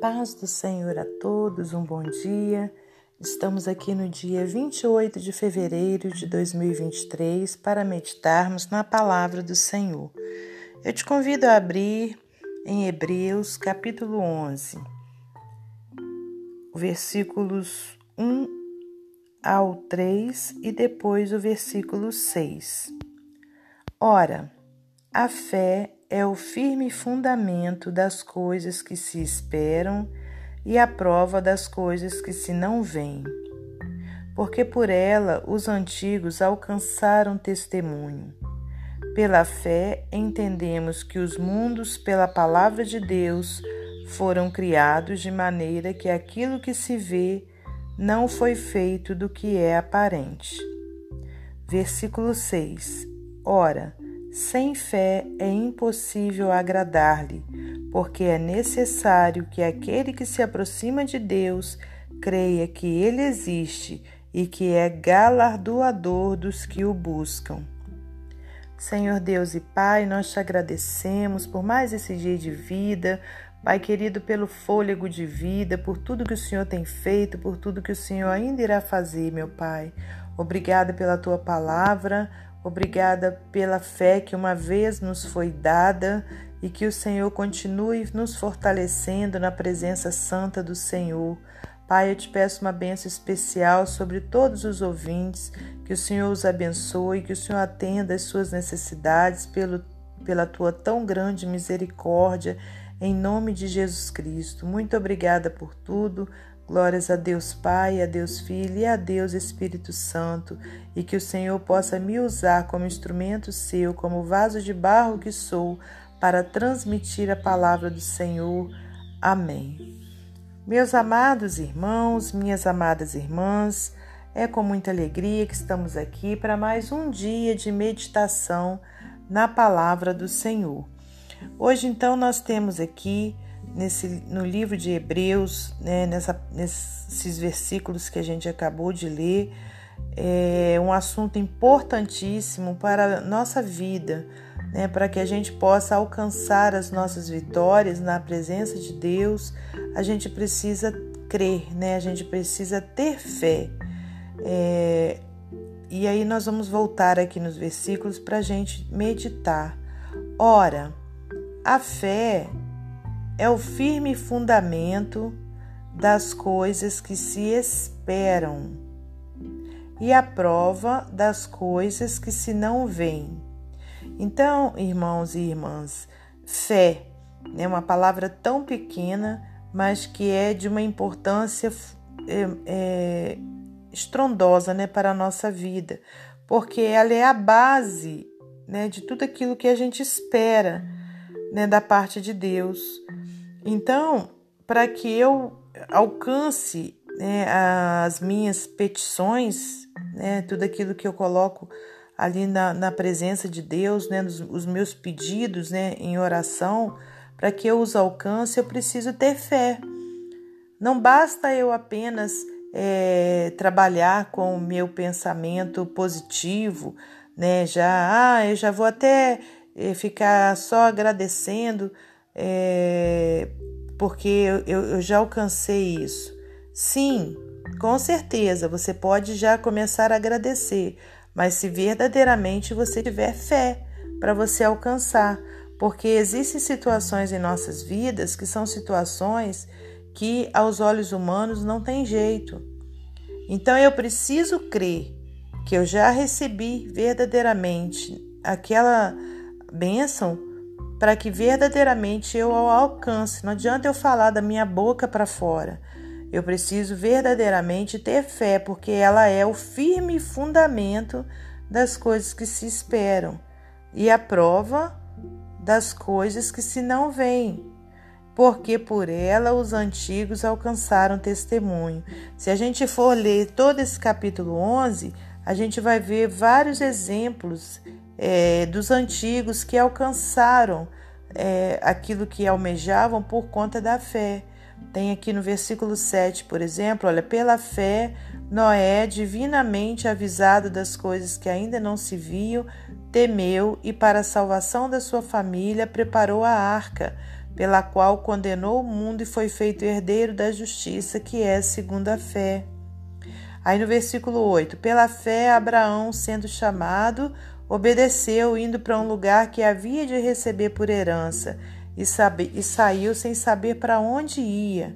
paz do Senhor a todos, um bom dia. Estamos aqui no dia 28 de fevereiro de 2023 para meditarmos na palavra do Senhor. Eu te convido a abrir em Hebreus capítulo 11, versículos 1 ao 3 e depois o versículo 6. Ora, a fé é o firme fundamento das coisas que se esperam e a prova das coisas que se não veem, porque por ela os antigos alcançaram testemunho. Pela fé entendemos que os mundos, pela palavra de Deus, foram criados de maneira que aquilo que se vê não foi feito do que é aparente. Versículo 6. Ora, sem fé é impossível agradar-lhe, porque é necessário que aquele que se aproxima de Deus creia que ele existe e que é galardoador dos que o buscam. Senhor Deus e Pai, nós te agradecemos por mais esse dia de vida, Pai querido, pelo fôlego de vida, por tudo que o Senhor tem feito, por tudo que o Senhor ainda irá fazer, meu Pai. Obrigada pela tua palavra, obrigada pela fé que uma vez nos foi dada e que o Senhor continue nos fortalecendo na presença santa do Senhor. Pai, eu te peço uma bênção especial sobre todos os ouvintes, que o Senhor os abençoe, que o Senhor atenda às suas necessidades pela tua tão grande misericórdia, em nome de Jesus Cristo. Muito obrigada por tudo. Glórias a Deus Pai, a Deus Filho e a Deus Espírito Santo, e que o Senhor possa me usar como instrumento seu, como vaso de barro que sou, para transmitir a palavra do Senhor. Amém. Meus amados irmãos, minhas amadas irmãs, é com muita alegria que estamos aqui para mais um dia de meditação na palavra do Senhor. Hoje, então, nós temos aqui no livro de Hebreus, né, nesses versículos que a gente acabou de ler, um assunto importantíssimo para a nossa vida, né, para que a gente possa alcançar as nossas vitórias na presença de Deus. A gente precisa crer, né, a gente precisa ter fé. E aí nós vamos voltar aqui nos versículos para a gente meditar. Ora, a fé é o firme fundamento das coisas que se esperam e a prova das coisas que se não veem. Então, irmãos e irmãs, fé é uma palavra tão pequena, mas que é de uma importância estrondosa, né, para a nossa vida, porque ela é a base, né, de tudo aquilo que a gente espera, né, da parte de Deus. Então, para que eu alcance, né, as minhas petições, né, tudo aquilo que eu coloco ali na presença de Deus, né, os meus pedidos, né, em oração, para que eu os alcance, eu preciso ter fé. Não basta eu apenas trabalhar com o meu pensamento positivo, né, eu já vou até ficar só agradecendo porque eu já alcancei isso. Sim, com certeza, você pode já começar a agradecer, mas se verdadeiramente você tiver fé para você alcançar, porque existem situações em nossas vidas que são situações que aos olhos humanos não tem jeito. Então eu preciso crer que eu já recebi verdadeiramente aquela bênção para que verdadeiramente eu a alcance. Não adianta eu falar da minha boca para fora. Eu preciso verdadeiramente ter fé, porque ela é o firme fundamento das coisas que se esperam e a prova das coisas que se não veem, porque por ela os antigos alcançaram testemunho. Se a gente for ler todo esse capítulo 11, a gente vai ver vários exemplos dos antigos que alcançaram aquilo que almejavam por conta da fé. Tem aqui no versículo 7, por exemplo, olha, pela fé, Noé, divinamente avisado das coisas que ainda não se viam, temeu e para a salvação da sua família preparou a arca, pela qual condenou o mundo e foi feito herdeiro da justiça, que é segundo a fé. Aí no versículo 8, pela fé Abraão, sendo chamado, obedeceu, indo para um lugar que havia de receber por herança, e saiu sem saber para onde ia.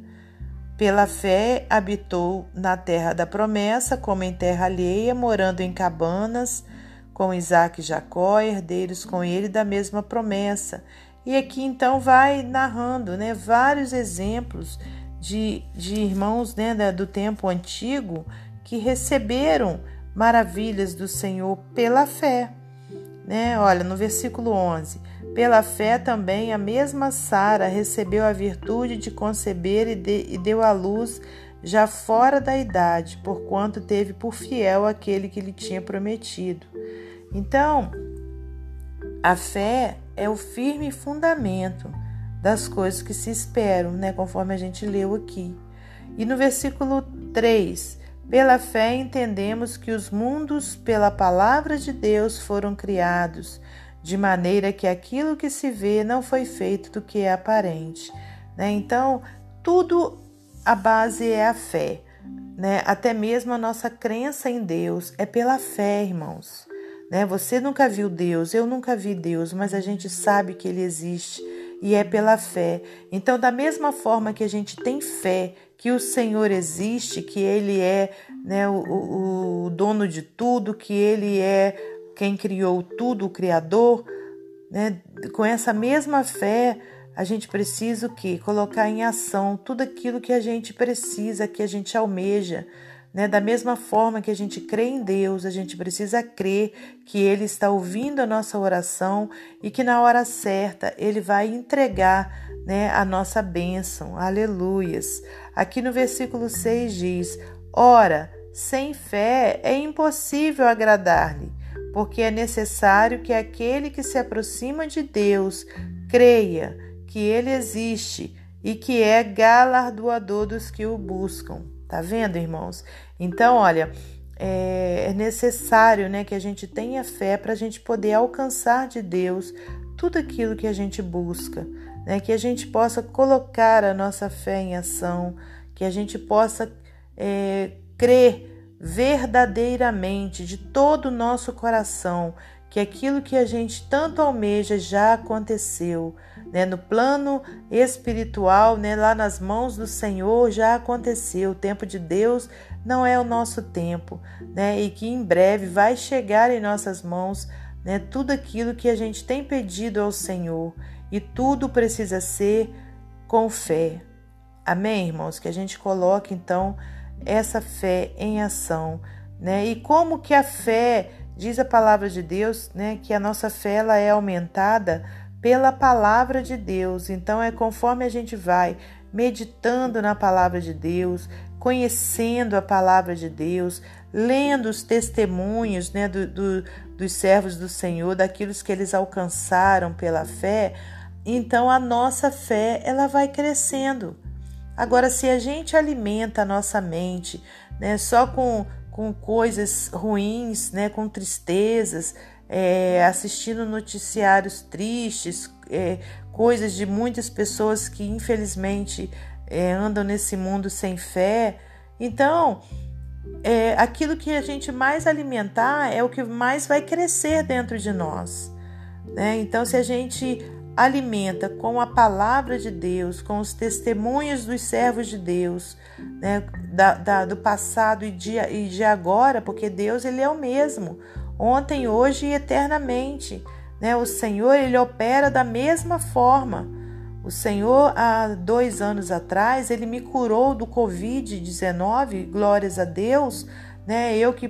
Pela fé habitou na terra da promessa, como em terra alheia, morando em cabanas, com Isaque e Jacó, herdeiros com ele da mesma promessa. E aqui então vai narrando, né, vários exemplos de irmãos, né, do tempo antigo que receberam maravilhas do Senhor pela fé, né? Olha, no versículo 11, pela fé também a mesma Sara recebeu a virtude de conceber e deu à luz já fora da idade, porquanto teve por fiel aquele que lhe tinha prometido. Então, a fé é o firme fundamento das coisas que se esperam, né? Conforme a gente leu aqui. E no versículo 3, pela fé entendemos que os mundos pela palavra de Deus foram criados, de maneira que aquilo que se vê não foi feito do que é aparente, né? Então, tudo a base é a fé, né? Até mesmo a nossa crença em Deus é pela fé, irmãos, né? Você nunca viu Deus, eu nunca vi Deus, mas a gente sabe que Ele existe e é pela fé. Então, da mesma forma que a gente tem fé que o Senhor existe, que Ele é, né, o dono de tudo, que Ele é quem criou tudo, o Criador, né? Com essa mesma fé, a gente precisa o quê? Colocar em ação tudo aquilo que a gente precisa, que a gente almeja, né? Da mesma forma que a gente crê em Deus, a gente precisa crer que Ele está ouvindo a nossa oração e que na hora certa Ele vai entregar, né, a nossa bênção. Aleluias! Aqui no versículo 6 diz, ora, sem fé é impossível agradar-lhe, porque é necessário que aquele que se aproxima de Deus creia que Ele existe e que é galardoador dos que o buscam. Tá vendo, irmãos? Então, olha, é necessário, né, que a gente tenha fé para a gente poder alcançar de Deus tudo aquilo que a gente busca, né? Que a gente possa colocar a nossa fé em ação, que a gente possa crer verdadeiramente, de todo o nosso coração, que aquilo que a gente tanto almeja já aconteceu, né? No plano espiritual, né? Lá nas mãos do Senhor já aconteceu. O tempo de Deus não é o nosso tempo, né? E que em breve vai chegar em nossas mãos, né, tudo aquilo que a gente tem pedido ao Senhor, e tudo precisa ser com fé. Amém, irmãos? Que a gente coloque então essa fé em ação, né? E como que a fé, diz a palavra de Deus, né, que a nossa fé ela é aumentada pela palavra de Deus. Então é conforme a gente vai meditando na palavra de Deus, conhecendo a palavra de Deus, lendo os testemunhos, né, dos servos do Senhor, daquilo que eles alcançaram pela fé. Então a nossa fé ela vai crescendo. Agora, se a gente alimenta a nossa mente, né, só com coisas ruins, né, com tristezas, assistindo noticiários tristes, coisas de muitas pessoas que infelizmente andam nesse mundo sem fé, então aquilo que a gente mais alimentar é o que mais vai crescer dentro de nós, né? Então, se a gente alimenta com a palavra de Deus, com os testemunhos dos servos de Deus, né, do passado e de agora, porque Deus ele é o mesmo, ontem, hoje e eternamente, né? O Senhor ele opera da mesma forma. O Senhor, há 2 anos atrás, ele me curou do Covid-19, glórias a Deus, né? Eu que,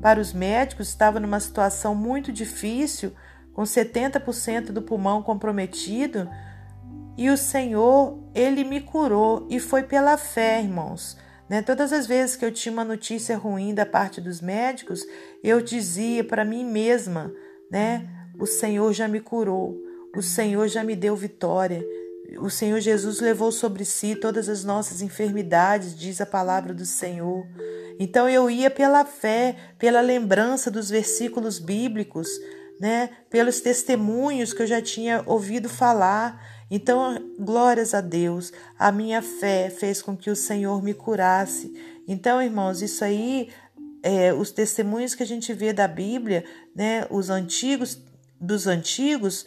para os médicos, estava numa situação muito difícil, com 70% do pulmão comprometido, e o Senhor, Ele me curou, e foi pela fé, irmãos, né? Todas as vezes que eu tinha uma notícia ruim da parte dos médicos, eu dizia para mim mesma, né? O Senhor já me curou, o Senhor já me deu vitória, o Senhor Jesus levou sobre si todas as nossas enfermidades, diz a palavra do Senhor. Então eu ia pela fé, pela lembrança dos versículos bíblicos, né, pelos testemunhos que eu já tinha ouvido falar. Então, glórias a Deus, a minha fé fez com que o Senhor me curasse. Então, irmãos, isso aí, os testemunhos que a gente vê da Bíblia, né, dos antigos,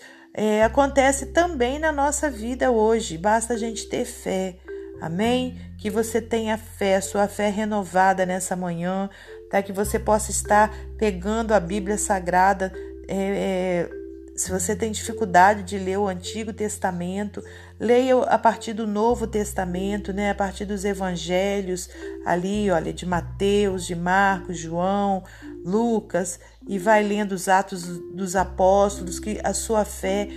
acontece também na nossa vida hoje. Basta a gente ter fé. Amém? Que você tenha fé, sua fé renovada nessa manhã, tá? Que você possa estar pegando a Bíblia Sagrada. Se você tem dificuldade de ler o Antigo Testamento, leia a partir do Novo Testamento, né? A partir dos Evangelhos, ali, olha, de Mateus, de Marcos, João, Lucas, e vai lendo os Atos dos Apóstolos, que a sua fé,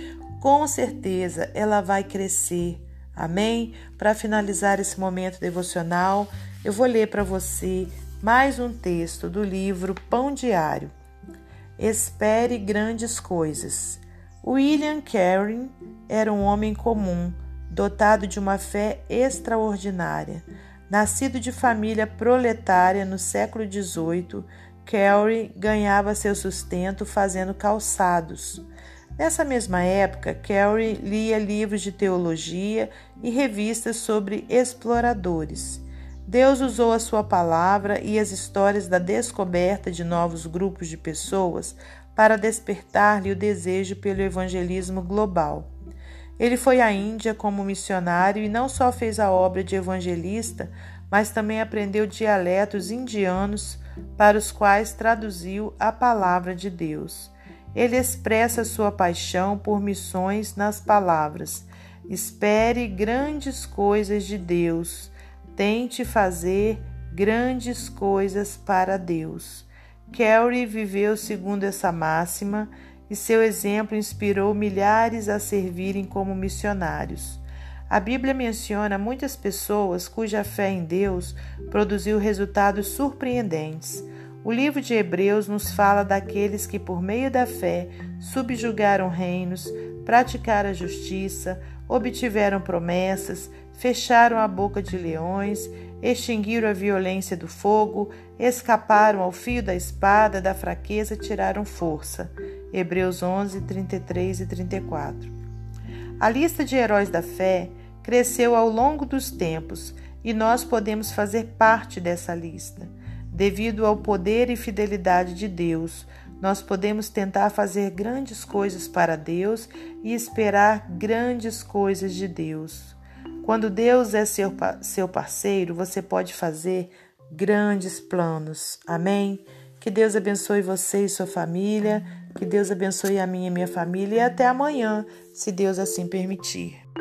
com certeza, ela vai crescer. Amém? Para finalizar esse momento devocional, eu vou ler para você mais um texto do livro Pão Diário. Espere grandes coisas. William Carey era um homem comum, dotado de uma fé extraordinária. Nascido de família proletária no século XVIII, Carey ganhava seu sustento fazendo calçados. Nessa mesma época, Carey lia livros de teologia e revistas sobre exploradores. Deus usou a sua palavra e as histórias da descoberta de novos grupos de pessoas para despertar-lhe o desejo pelo evangelismo global. Ele foi à Índia como missionário e não só fez a obra de evangelista, mas também aprendeu dialetos indianos para os quais traduziu a palavra de Deus. Ele expressa sua paixão por missões nas palavras: "Espere grandes coisas de Deus. Tente fazer grandes coisas para Deus." Carey viveu segundo essa máxima e seu exemplo inspirou milhares a servirem como missionários. A Bíblia menciona muitas pessoas cuja fé em Deus produziu resultados surpreendentes. O livro de Hebreus nos fala daqueles que, por meio da fé, subjugaram reinos, praticaram a justiça, obtiveram promessas, fecharam a boca de leões, extinguiram a violência do fogo, escaparam ao fio da espada, da fraqueza tiraram força. Hebreus 11, 33 e 34. A lista de heróis da fé cresceu ao longo dos tempos e nós podemos fazer parte dessa lista. Devido ao poder e fidelidade de Deus, nós podemos tentar fazer grandes coisas para Deus e esperar grandes coisas de Deus. Quando Deus é seu parceiro, você pode fazer grandes planos. Amém? Que Deus abençoe você e sua família. Que Deus abençoe a minha e minha família. E até amanhã, se Deus assim permitir.